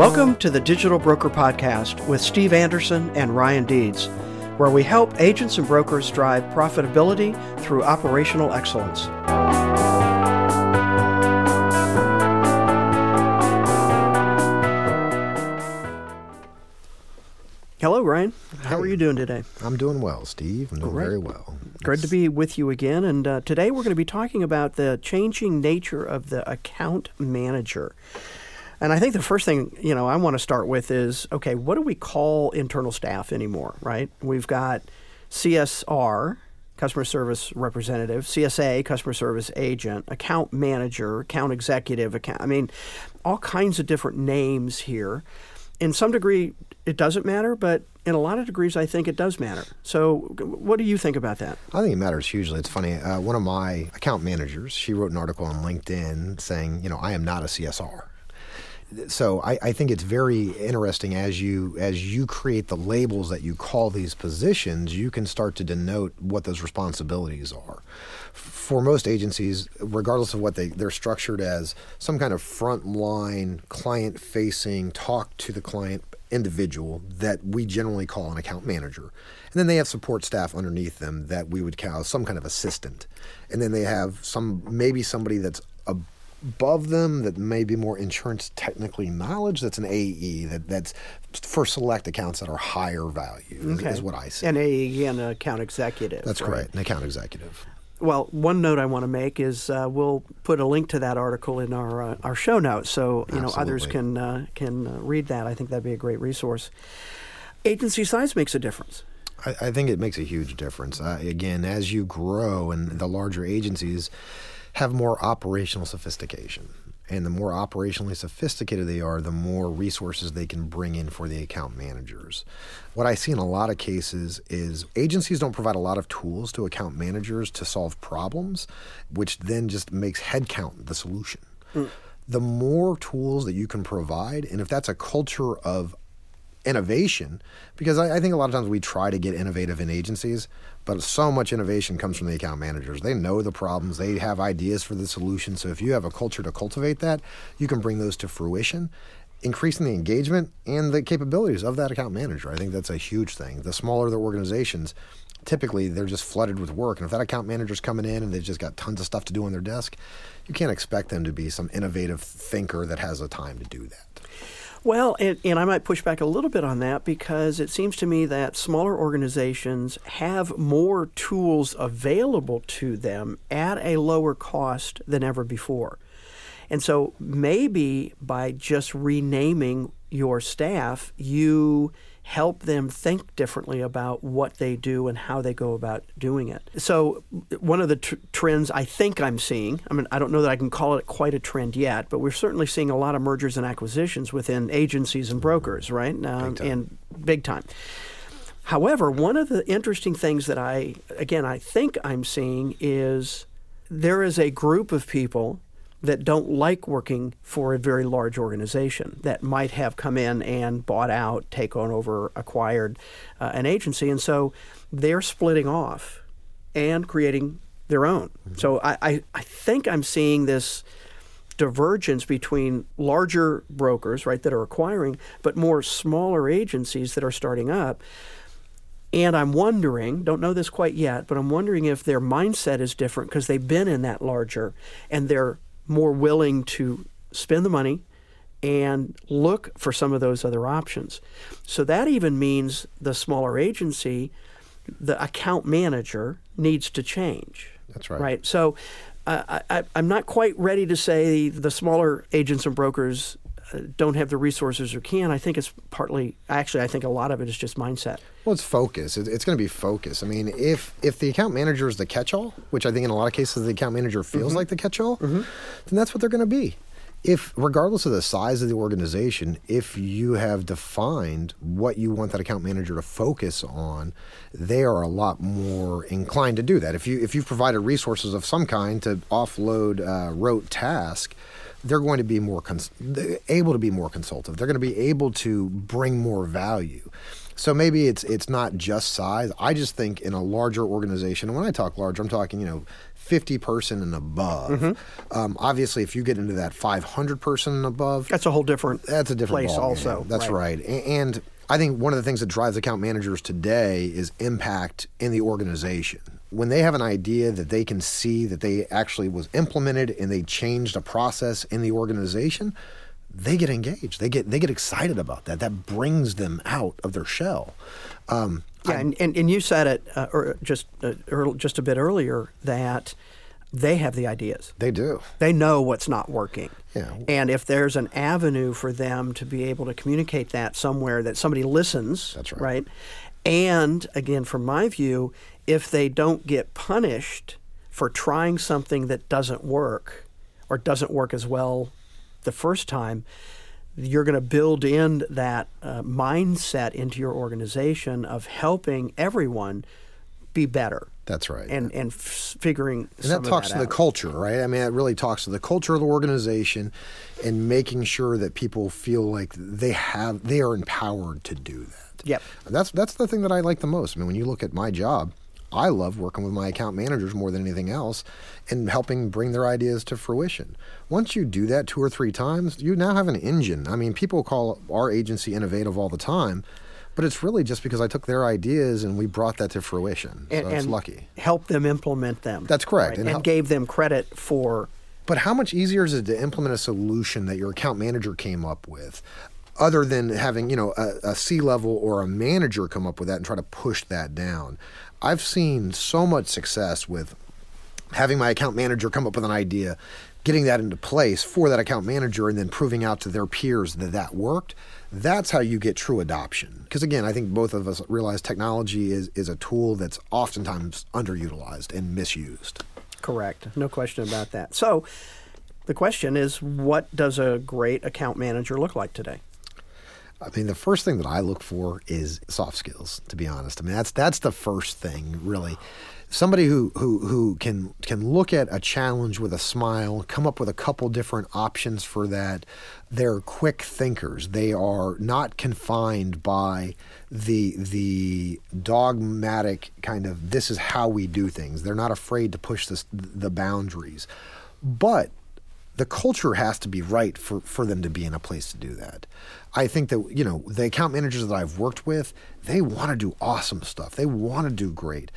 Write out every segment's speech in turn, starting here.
Welcome to the Digital Broker Podcast with Steve Anderson and Ryan Deeds, where we help agents and brokers drive profitability through operational excellence. Hello, Ryan. How are you doing today? I'm doing well, Steve. I'm doing very well. Great to be with you again. And today we're going to be talking about the changing nature of the account manager. And I think the first thing, I want to start with is, okay, what do we call internal staff anymore, right? We've got CSR, customer service representative, CSA, customer service agent, account manager, account executive, all kinds of different names here. In some degree, it doesn't matter, but in a lot of degrees, I think it does matter. So what do you think about that? I think it matters hugely. It's funny. One of my account managers, she wrote an article on LinkedIn saying, I am not a CSR. So I think it's very interesting as you create the labels that you call these positions, you can start to denote what those responsibilities are. For most agencies, regardless of what they're structured as, some kind of frontline, client-facing, talk-to-the-client individual that we generally call an account manager. And then they have support staff underneath them that we would call some kind of assistant. And then they have somebody that's above them that may be more insurance technically knowledge, that's an AE, that's for select accounts that are higher value, is what I see. An AE and an account executive. That's right? Correct, an account executive. Well, one note I want to make is we'll put a link to that article in our show notes, so others can read that. I think that'd be a great resource. Agency size makes a difference. I think it makes a huge difference. Again, as you grow and the larger agencies have more operational sophistication. And the more operationally sophisticated they are, the more resources they can bring in for the account managers. What I see in a lot of cases is agencies don't provide a lot of tools to account managers to solve problems, which then just makes headcount the solution. Mm. The more tools that you can provide, and if that's a culture of innovation, because I think a lot of times we try to get innovative in agencies, but so much innovation comes from the account managers. They know the problems. They have ideas for the solution. So if you have a culture to cultivate that, you can bring those to fruition, increasing the engagement and the capabilities of that account manager. I think that's a huge thing. The smaller the organizations, typically they're just flooded with work. And if that account manager's coming in and they've just got tons of stuff to do on their desk, you can't expect them to be some innovative thinker that has the time to do that. Well, and I might push back a little bit on that because it seems to me that smaller organizations have more tools available to them at a lower cost than ever before. And so maybe by just renaming your staff, you help them think differently about what they do and how they go about doing it. So one of the trends I think I'm seeing, I don't know that I can call it quite a trend yet, but we're certainly seeing a lot of mergers and acquisitions within agencies and brokers, right? Big time. However, one of the interesting things that I think I'm seeing is there is a group of people that don't like working for a very large organization that might have come in and bought out, taken over, acquired an agency. And so they're splitting off and creating their own. Mm-hmm. So I think I'm seeing this divergence between larger brokers, right, that are acquiring, but more smaller agencies that are starting up. And I'm wondering, don't know this quite yet, but I'm wondering if their mindset is different because they've been in that larger and they're more willing to spend the money and look for some of those other options. So that even means the smaller agency, the account manager needs to change. That's right. Right. So I'm not quite ready to say the smaller agents and brokers don't have the resources or can. I think it's partly, actually, I think a lot of it is just mindset. Well, it's focus. It's going to be focus. If the account manager is the catch-all, which I think in a lot of cases the account manager feels mm-hmm. like the catch-all, mm-hmm. then that's what they're going to be. If, regardless of the size of the organization, if you have defined what you want that account manager to focus on, they are a lot more inclined to do that. If you've provided resources of some kind to offload rote task, they're going to be more able to be more consultative. They're going to be able to bring more value. So maybe it's not just size. I just think in a larger organization, and when I talk large, I'm talking, 50 person and above. Mm-hmm. Obviously, if you get into that 500 person and above, that's a different place also. That's right. And I think one of the things that drives account managers today is impact in the organization. When they have an idea that they can see that they actually was implemented and they changed a process in the organization, they get engaged. They get excited about that. That brings them out of their shell. And you said it just a bit earlier that they have the ideas. They do. They know what's not working. Yeah. And if there's an avenue for them to be able to communicate that somewhere that somebody listens, that's right. Right? And again, from my view, if they don't get punished for trying something that doesn't work or doesn't work as well the first time, you're going to build in that mindset into your organization of helping everyone be better. That's right. And figuring some of that out. And that talks to the culture, right? I mean, it really talks to the culture of the organization and making sure that people feel like they are empowered to do that. Yep. That's the thing that I like the most. I mean, when you look at my job, I love working with my account managers more than anything else and helping bring their ideas to fruition. Once you do that 2 or 3 times, you now have an engine. I mean, people call our agency innovative all the time, but it's really just because I took their ideas and we brought that to fruition. So it's lucky. Help them implement them. That's correct. Right? And gave them credit for... But how much easier is it to implement a solution that your account manager came up with other than having, a C-level or a manager come up with that and try to push that down? I've seen so much success with having my account manager come up with an idea, getting that into place for that account manager, and then proving out to their peers that worked. That's how you get true adoption. Because again, I think both of us realize technology is a tool that's oftentimes underutilized and misused. Correct. No question about that. So the question is, what does a great account manager look like today? I mean, the first thing that I look for is soft skills, to be honest. I mean, that's the first thing, really. Somebody who can look at a challenge with a smile, come up with a couple different options for that. They're quick thinkers. They are not confined by the dogmatic kind of this is how we do things. They're not afraid to push the boundaries. But the culture has to be right for them to be in a place to do that. I think that, the account managers that I've worked with, they want to do awesome stuff. They want to do great.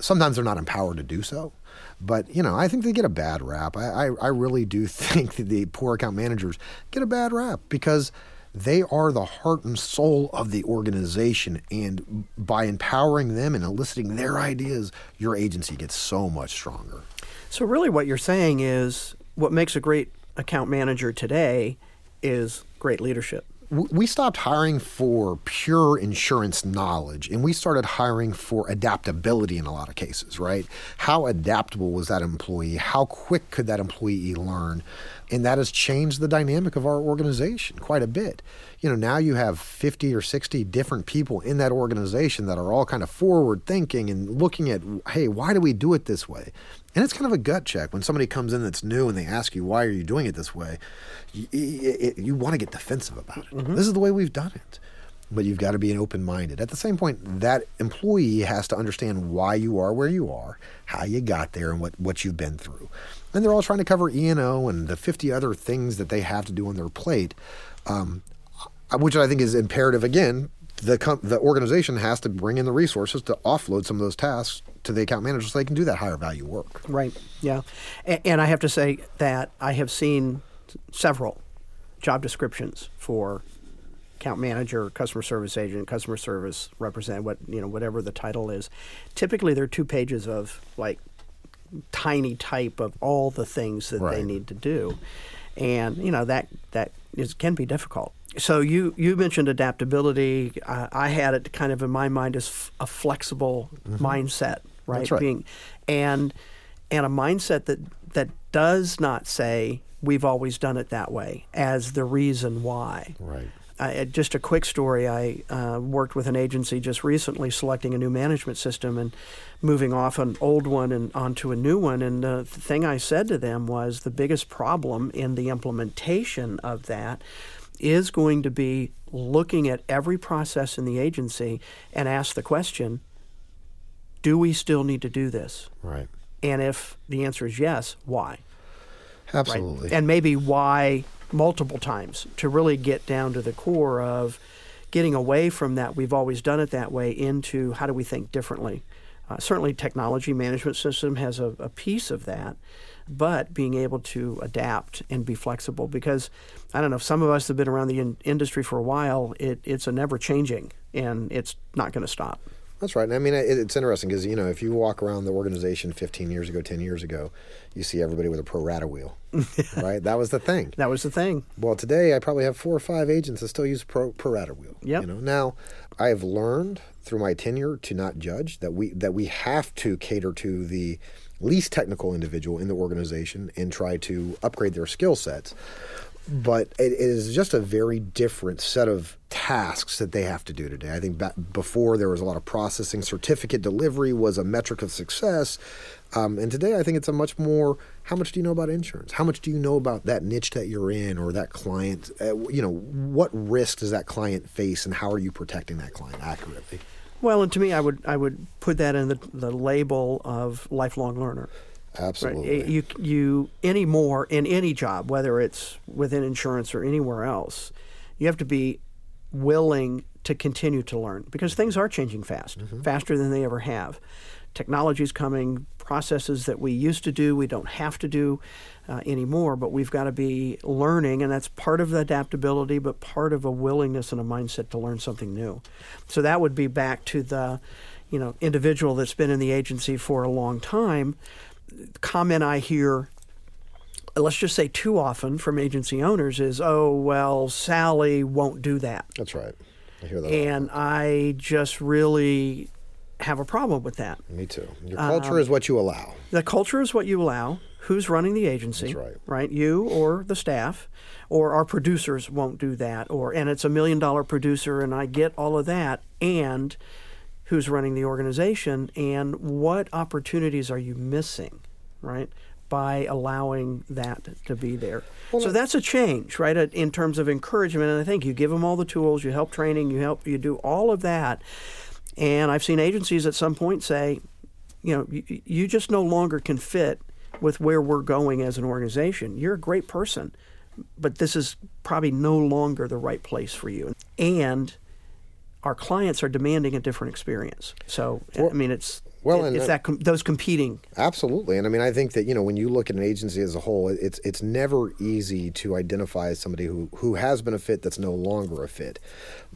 Sometimes they're not empowered to do so. But, I think they get a bad rap. I really do think that the poor account managers get a bad rap because they are the heart and soul of the organization. And by empowering them and eliciting their ideas, your agency gets so much stronger. So really what you're saying is... what makes a great account manager today is great leadership. We stopped hiring for pure insurance knowledge, and we started hiring for adaptability in a lot of cases, right? How adaptable was that employee? How quick could that employee learn? And that has changed the dynamic of our organization quite a bit. Now you have 50 or 60 different people in that organization that are all kind of forward thinking and looking at, hey, why do we do it this way? And it's kind of a gut check when somebody comes in that's new and they ask you, why are you doing it this way? You want to get defensive about it. Mm-hmm. This is the way we've done it. But you've got to be open-minded. At the same point, that employee has to understand why you are where you are, how you got there, and what you've been through. And they're all trying to cover E&O and the 50 other things that they have to do on their plate, which I think is imperative. Again, the organization has to bring in the resources to offload some of those tasks to the account manager so they can do that higher value work. Right, yeah. And I have to say that I have seen several job descriptions for account manager, customer service agent, customer service representative, whatever the title is. Typically, there are 2 pages of tiny type of all the things that they need to do. And, that can be difficult. So you mentioned adaptability. I had it kind of in my mind as a flexible mm-hmm. mindset, right? That's right. And a mindset that does not say we've always done it that way as the reason why. Right. Just a quick story, I worked with an agency just recently selecting a new management system and moving off an old one and onto a new one. And the thing I said to them was the biggest problem in the implementation of that is going to be looking at every process in the agency and ask the question, do we still need to do this? Right. And if the answer is yes, why? Absolutely. Right? And maybe why multiple times to really get down to the core of getting away from that, we've always done it that way, into how do we think differently? Certainly technology management system has a piece of that, but being able to adapt and be flexible, because I don't know, some of us have been around the industry for a while, it's a never changing and it's not going to stop. That's right. And I mean, it's interesting because, you know, if you walk around the organization 15 years ago, 10 years ago, you see everybody with a pro rata wheel, right? That was the thing. That was the thing. Well, today I probably have 4 or 5 agents that still use pro rata wheel. Yep. You know, now I have learned through my tenure to not judge, that we have to cater to the least technical individual in the organization and try to upgrade their skill sets. But it is just a very different set of tasks that they have to do today. I think before there was a lot of processing. Certificate delivery was a metric of success. And today I think it's a much more, how much do you know about insurance? How much do you know about that niche that you're in or that client? You know, what risk does that client face and how are you protecting that client accurately? Well, and to me, I would put that in the label of lifelong learner. Absolutely. Right? You anymore in any job, whether it's within insurance or anywhere else, you have to be willing to continue to learn because things are changing fast, faster than they ever have. Technology's coming, processes that we used to do, we don't have to do anymore, but we've got to be learning, and that's part of the adaptability, but part of a willingness and a mindset to learn something new. So that would be back to the, you know, individual that's been in the agency for a long time. Comment I hear, let's just say too often from agency owners is, oh, well, Sally won't do that. That's right. I hear that. And I just really have a problem with that. Me too. Your culture is what you allow. The culture is what you allow. Who's running the agency? That's right. Right? You or the staff, or our producers won't do that, and it's $1 million producer, and I get all of that, and who's running the organization, and what opportunities are you missing, right, by allowing that to be there? Well, so that's a change, right, in terms of encouragement. And I think you give them all the tools, you help training, you do all of that. And I've seen agencies at some point say, you know, you just no longer can fit with where we're going as an organization. You're a great person, but this is probably no longer the right place for you. And our clients are demanding a different experience. So, well, I mean, those competing. Absolutely. And I mean, I think that, you know, when you look at an agency as a whole, it's never easy to identify somebody who has been a fit that's no longer a fit.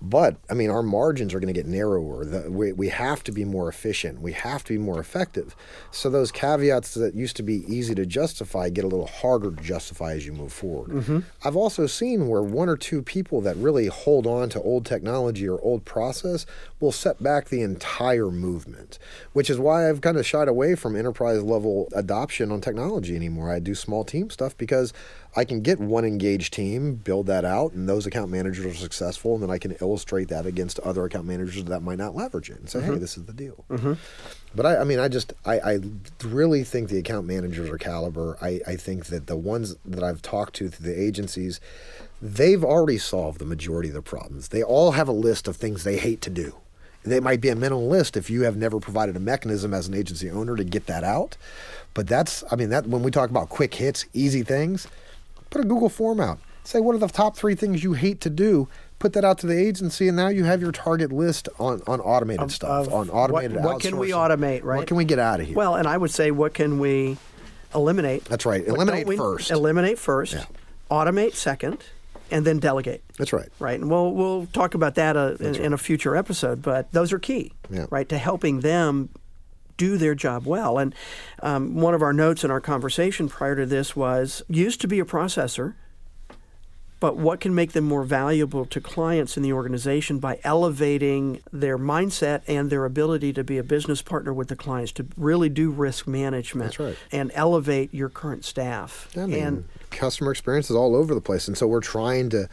But, I mean, our margins are going to get narrower. We have to be more efficient. We have to be more effective. So those caveats that used to be easy to justify get a little harder to justify as you move forward. Mm-hmm. I've also seen where 1 or 2 people that really hold on to old technology or old process will set back the entire movement, which is why I've kind of shied away from enterprise-level adoption on technology anymore. I do small team stuff because I can get 1 engaged team, build that out, and those account managers are successful, and then I can illustrate that against other account managers that might not leverage it and say, hey, this is the deal. Mm-hmm. But I really think the account managers are caliber. I think that the ones that I've talked to through the agencies, they've already solved the majority of the problems. They all have a list of things they hate to do. They might be a mental list if you have never provided a mechanism as an agency owner to get that out. But that's when we talk about quick hits, easy things, put a Google form out. Say, what are the top 3 things you hate to do? Put that out to the agency, and now you have your target list on automated stuff, on automated outsourcing. What can we automate, right? What can we get out of here? Well, and I would say, what can we eliminate? That's right. Eliminate first. Yeah. Automate second. And then delegate. That's right. Right, and we'll talk about that in a future episode. But those are key, right, to helping them do their job well. And one of our notes in our conversation prior to this was, used to be a processor, but what can make them more valuable to clients in the organization by elevating their mindset and their ability to be a business partner with the clients, to really do risk management. That's right. And elevate your current staff. I mean, and customer experience is all over the place, and so we're trying to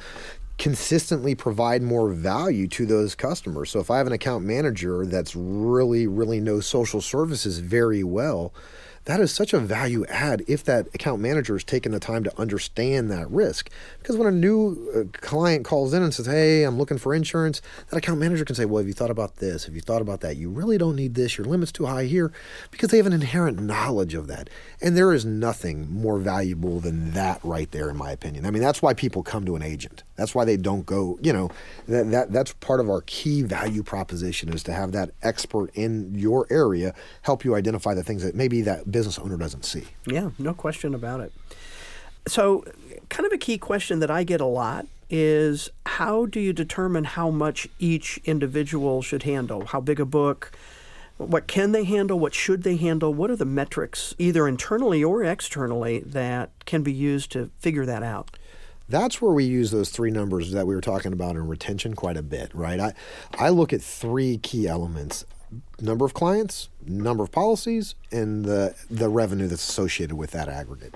consistently provide more value to those customers. So if I have an account manager that's really knows social services very well, that is such a value add if that account manager is taking the time to understand that risk. Because when a new client calls in and says, hey, I'm looking for insurance, that account manager can say, well, have you thought about this? Have you thought about that? You really don't need this. Your limit's too high here, because they have an inherent knowledge of that. And there is nothing more valuable than that right there, in my opinion. I mean, that's why people come to an agent. That's why they don't go, that's part of our key value proposition, is to have that expert in your area help you identify the things that maybe that business owner doesn't see. Yeah, no question about it. So kind of a key question that I get a lot is, how do you determine how much each individual should handle? How big a book? What can they handle? What should they handle? What are the metrics, either internally or externally, that can be used to figure that out? That's where we use those three numbers that we were talking about in retention quite a bit, right? I look at three key elements: number of clients, number of policies, and the revenue that's associated with that aggregate.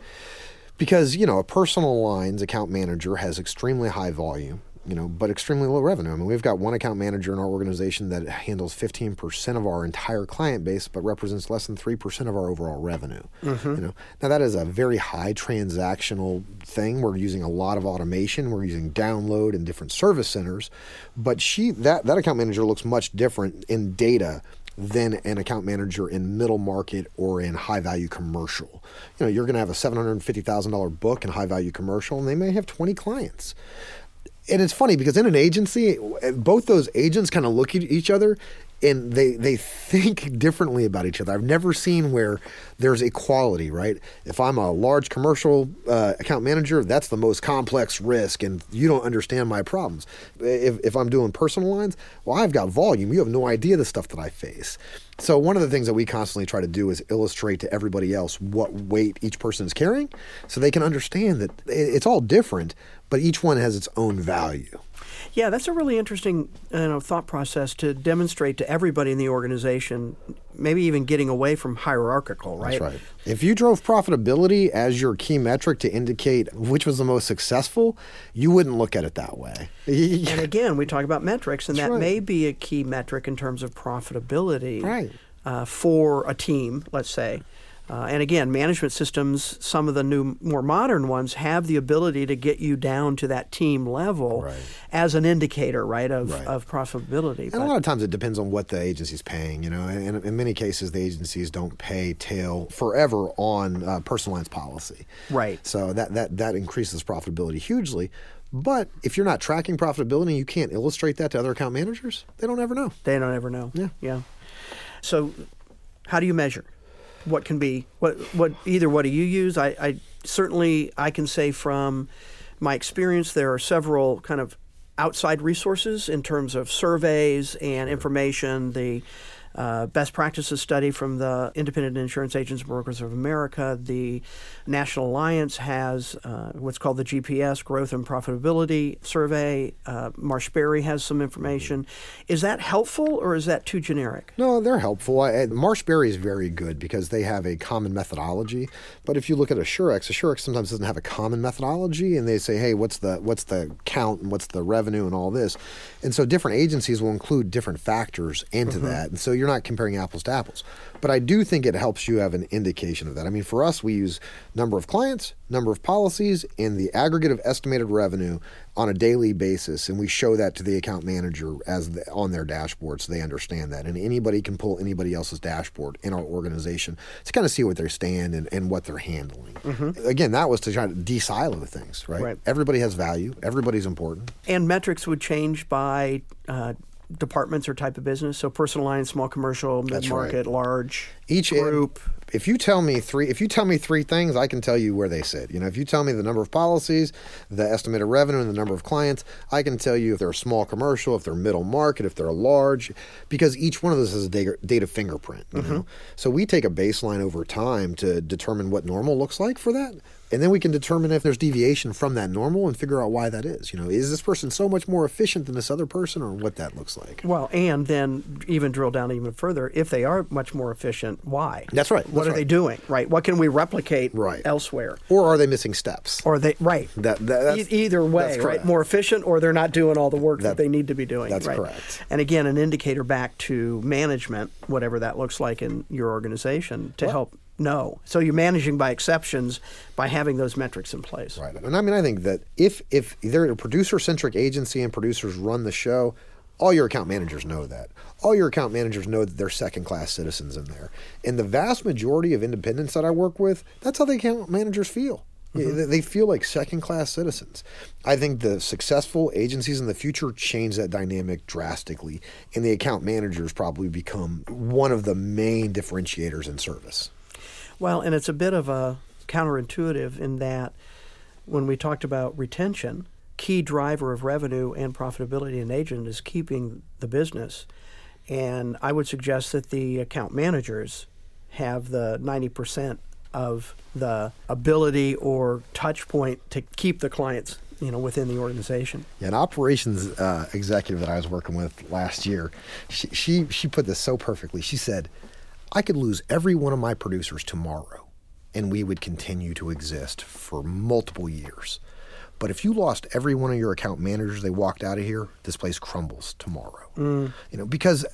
Because, a personal lines account manager has extremely high volume, but extremely low revenue. I mean, we've got one account manager in our organization that handles 15% of our entire client base, but represents less than 3% of our overall revenue. Mm-hmm. Now that is a very high transactional thing. We're using a lot of automation. We're using download and different service centers, but that account manager looks much different in data than an account manager in middle market or in high value commercial. You're going to have a $750,000 book in high value commercial, and they may have 20 clients. And it's funny, because in an agency, both those agents kind of look at each other and they think differently about each other. I've never seen where there's equality, right? If I'm a large commercial account manager, that's the most complex risk, and you don't understand my problems. If I'm doing personal lines, well, I've got volume. You have no idea the stuff that I face. So one of the things that we constantly try to do is illustrate to everybody else what weight each person is carrying, so they can understand that it's all different, but each one has its own value. Yeah, that's a really interesting thought process, to demonstrate to everybody in the organization, maybe even getting away from hierarchical, right? That's right. If you drove profitability as your key metric to indicate which was the most successful, you wouldn't look at it that way. And again, we talk about metrics, and that's that right. May be a key metric in terms of profitability, right, for a team, let's say. And again, management systems, some of the new, more modern ones, have the ability to get you down to that team level, right, as an indicator, right, of profitability. And a lot of times it depends on what the agency's paying, and in many cases the agencies don't pay tail forever on personal lines policy. Right. So that increases profitability hugely. But if you're not tracking profitability, you can't illustrate that to other account managers. They don't ever know. Yeah. So how do you measure? What can be, what do you use? I can say from my experience, there are several kind of outside resources in terms of surveys and information, the best practices study from the Independent Insurance Agents and Brokers of America. The National Alliance has what's called the GPS, Growth and Profitability Survey. Marsh Berry has some information. Is that helpful, or is that too generic? No, they're helpful. Marsh Berry is very good because they have a common methodology. But if you look at Assurex sometimes doesn't have a common methodology, and they say, hey, what's the count and what's the revenue and all this. And so different agencies will include different factors into that. And so you're not comparing apples to apples. But I do think it helps you have an indication of that. I mean, for us, we use number of clients, number of policies, and the aggregate of estimated revenue on a daily basis, and we show that to the account manager on their dashboard, so they understand that. And anybody can pull anybody else's dashboard in our organization to kind of see what they stand and what they're handling. Mm-hmm. Again, that was to try to de-silo things, right? Everybody has value. Everybody's important. And metrics would change by departments or type of business. So personal lines, small commercial, mid-market, large, each group. If you tell me three things, I can tell you where they sit. If you tell me the number of policies, the estimated revenue, and the number of clients, I can tell you if they're a small commercial, if they're middle market, if they're large, because each one of those is a data fingerprint. Mm-hmm. So we take a baseline over time to determine what normal looks like for that. And then we can determine if there's deviation from that normal and figure out why that is. Is this person so much more efficient than this other person, or what that looks like? Well, and then even drill down even further, if they are much more efficient, why? That's right. What are they doing, right? What can we replicate elsewhere? Or are they missing steps? Or they, right. That's, either way, that's right? More efficient, or they're not doing all the work that they need to be doing. That's correct. And again, an indicator back to management, whatever that looks like in your organization, to help know. So you're managing by exceptions by having those metrics in place. Right. And I mean, I think that if they're a producer-centric agency and producers run the show, all your account managers know that. All your account managers know that they're second-class citizens in there. And the vast majority of independents that I work with, that's how the account managers feel. Mm-hmm. They feel like second-class citizens. I think the successful agencies in the future change that dynamic drastically, and the account managers probably become one of the main differentiators in service. Well, and it's a bit of a counterintuitive in that when we talked about retention, key driver of revenue and profitability in an agent is keeping the business. And I would suggest that the account managers have the 90% of the ability or touch point to keep the clients, you know, within the organization. Yeah, an operations executive that I was working with last year, she put this so perfectly. She said, I could lose every one of my producers tomorrow, and we would continue to exist for multiple years. But if you lost every one of your account managers, they walked out of here, this place crumbles tomorrow. Mm. You know, because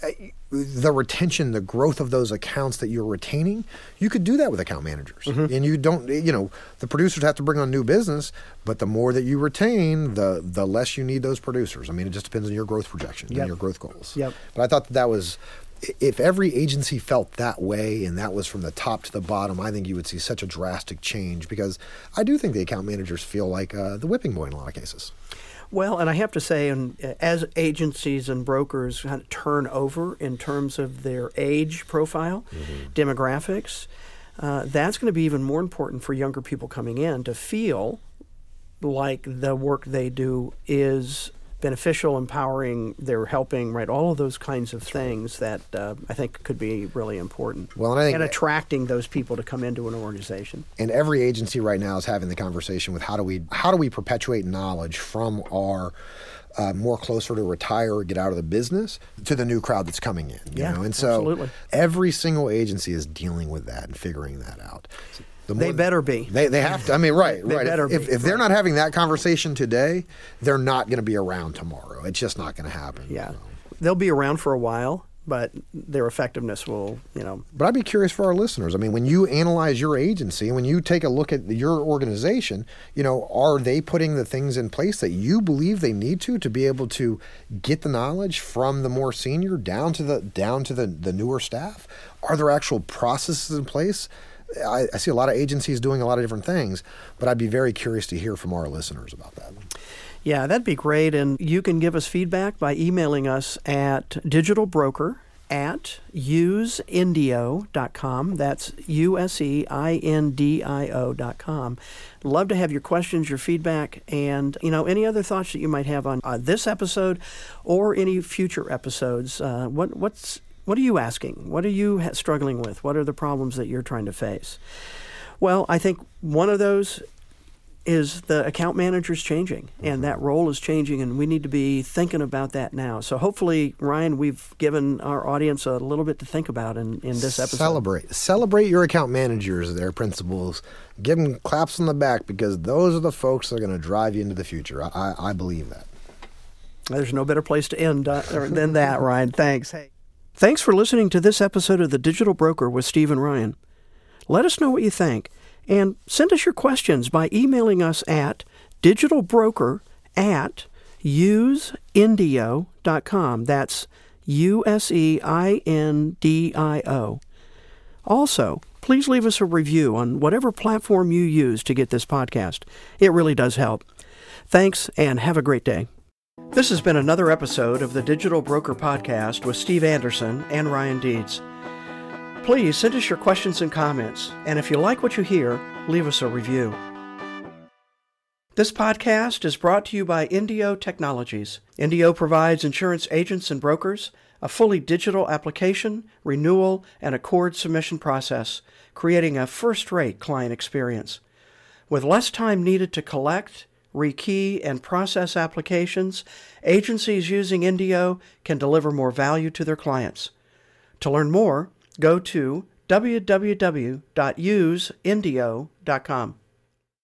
the retention, the growth of those accounts that you're retaining, you could do that with account managers. Mm-hmm. And you don't, you know, the producers have to bring on new business, but the more that you retain, the less you need those producers. I mean, it just depends on your growth projections and your growth goals. Yep. But I thought that was, if every agency felt that way and that was from the top to the bottom, I think you would see such a drastic change, because I do think the account managers feel like the whipping boy in a lot of cases. Well, and I have to say, and as agencies and brokers kind of turn over in terms of their age profile, mm-hmm. demographics, that's going to be even more important for younger people coming in to feel like the work they do is beneficial, empowering, they're helping, right? All of those kinds of things that I think could be really important. Well, and I think and attracting those people to come into an organization. And every agency right now is having the conversation with how do we perpetuate knowledge from our more closer to retire or get out of the business to the new crowd that's coming in. You know? And so absolutely. Every single agency is dealing with that and figuring that out. So, they better be. They have to. I mean, right. They better be. If they're not having that conversation today, they're not going to be around tomorrow. It's just not going to happen. Yeah. So. They'll be around for a while, but their effectiveness will, you know. But I'd be curious for our listeners. I mean, when you analyze your agency, when you take a look at your organization, you know, are they putting the things in place that you believe they need to be able to get the knowledge from the more senior down to the newer staff? Are there actual processes in place? I see a lot of agencies doing a lot of different things, but I'd be very curious to hear from our listeners about that. Yeah, that'd be great. And you can give us feedback by emailing us at digitalbroker@useindio.com. That's USEINDIO.com. Love to have your questions, your feedback, and, you know, any other thoughts that you might have on this episode or any future episodes. What are you asking? What are you struggling with? What are the problems that you're trying to face? Well, I think one of those is the account manager's changing, and that role is changing, and we need to be thinking about that now. So hopefully, Ryan, we've given our audience a little bit to think about in this episode. Celebrate your account managers, their principals. Give them claps on the back, because those are the folks that are going to drive you into the future. I believe that. There's no better place to end than that, Ryan. Thanks. Hey. Thanks for listening to this episode of The Digital Broker with Steve and Ryan. Let us know what you think, and send us your questions by emailing us at digitalbroker@useindio.com. That's USEINDIO. Also, please leave us a review on whatever platform you use to get this podcast. It really does help. Thanks, and have a great day. This has been another episode of the Digital Broker Podcast with Steve Anderson and Ryan Deeds. Please send us your questions and comments, and if you like what you hear, leave us a review. This podcast is brought to you by Indio Technologies. Indio provides insurance agents and brokers a fully digital application, renewal, and accord submission process, creating a first-rate client experience. With less time needed to collect, rekey, and process applications, agencies using Indio can deliver more value to their clients. To learn more, go to www.useindio.com.